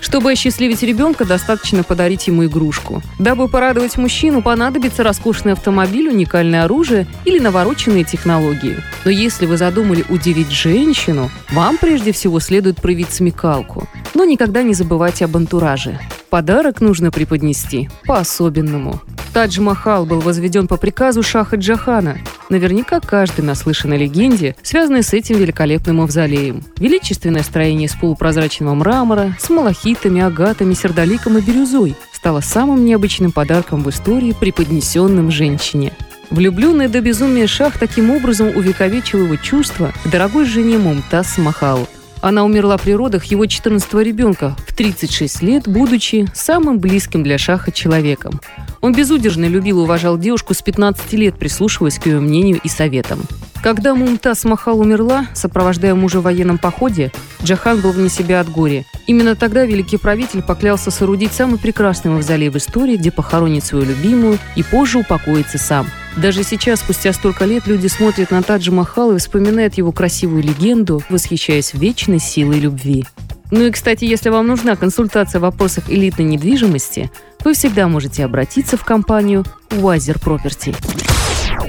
Чтобы осчастливить ребенка, достаточно подарить ему игрушку. Дабы порадовать мужчину, понадобится роскошный автомобиль, уникальное оружие или навороченные технологии. Но если вы задумали удивить женщину, вам прежде всего следует проявить смекалку. Но никогда не забывайте об антураже. Подарок нужно преподнести по-особенному. Тадж-Махал был возведен по приказу Шаха Джахана. Наверняка каждый наслышан о легенде, связанной с этим великолепным мавзолеем. Величественное строение из полупрозрачного мрамора с малахитами, агатами, сердоликом и бирюзой стало самым необычным подарком в истории, преподнесенным женщине. Влюбленный до безумия Шах таким образом увековечил его чувства к дорогой жене Мумтаз Махал. Она умерла при родах его 14-го ребенка в 36 лет, будучи самым близким для Шаха человеком. Он безудержно любил и уважал девушку с 15 лет, прислушиваясь к ее мнению и советам. Когда Мумтаз Махал умерла, сопровождая мужа в военном походе, Джахан был вне себя от горя. Именно тогда великий правитель поклялся соорудить самый прекрасный мавзолей в истории, где похоронит свою любимую и позже упокоится сам. Даже сейчас, спустя столько лет, люди смотрят на Тадж-Махал и вспоминают его красивую легенду, восхищаясь вечной силой любви. Ну и, кстати, если вам нужна консультация в вопросах элитной недвижимости, вы всегда можете обратиться в компанию Wiser Property.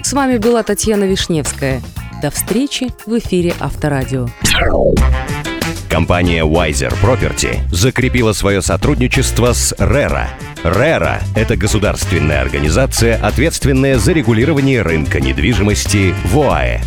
С вами была Татьяна Вишневская. До встречи в эфире Авторадио. Компания Wiser Property закрепила свое сотрудничество с РЕРА. РЕРА – это государственная организация, ответственная за регулирование рынка недвижимости в ОАЭ.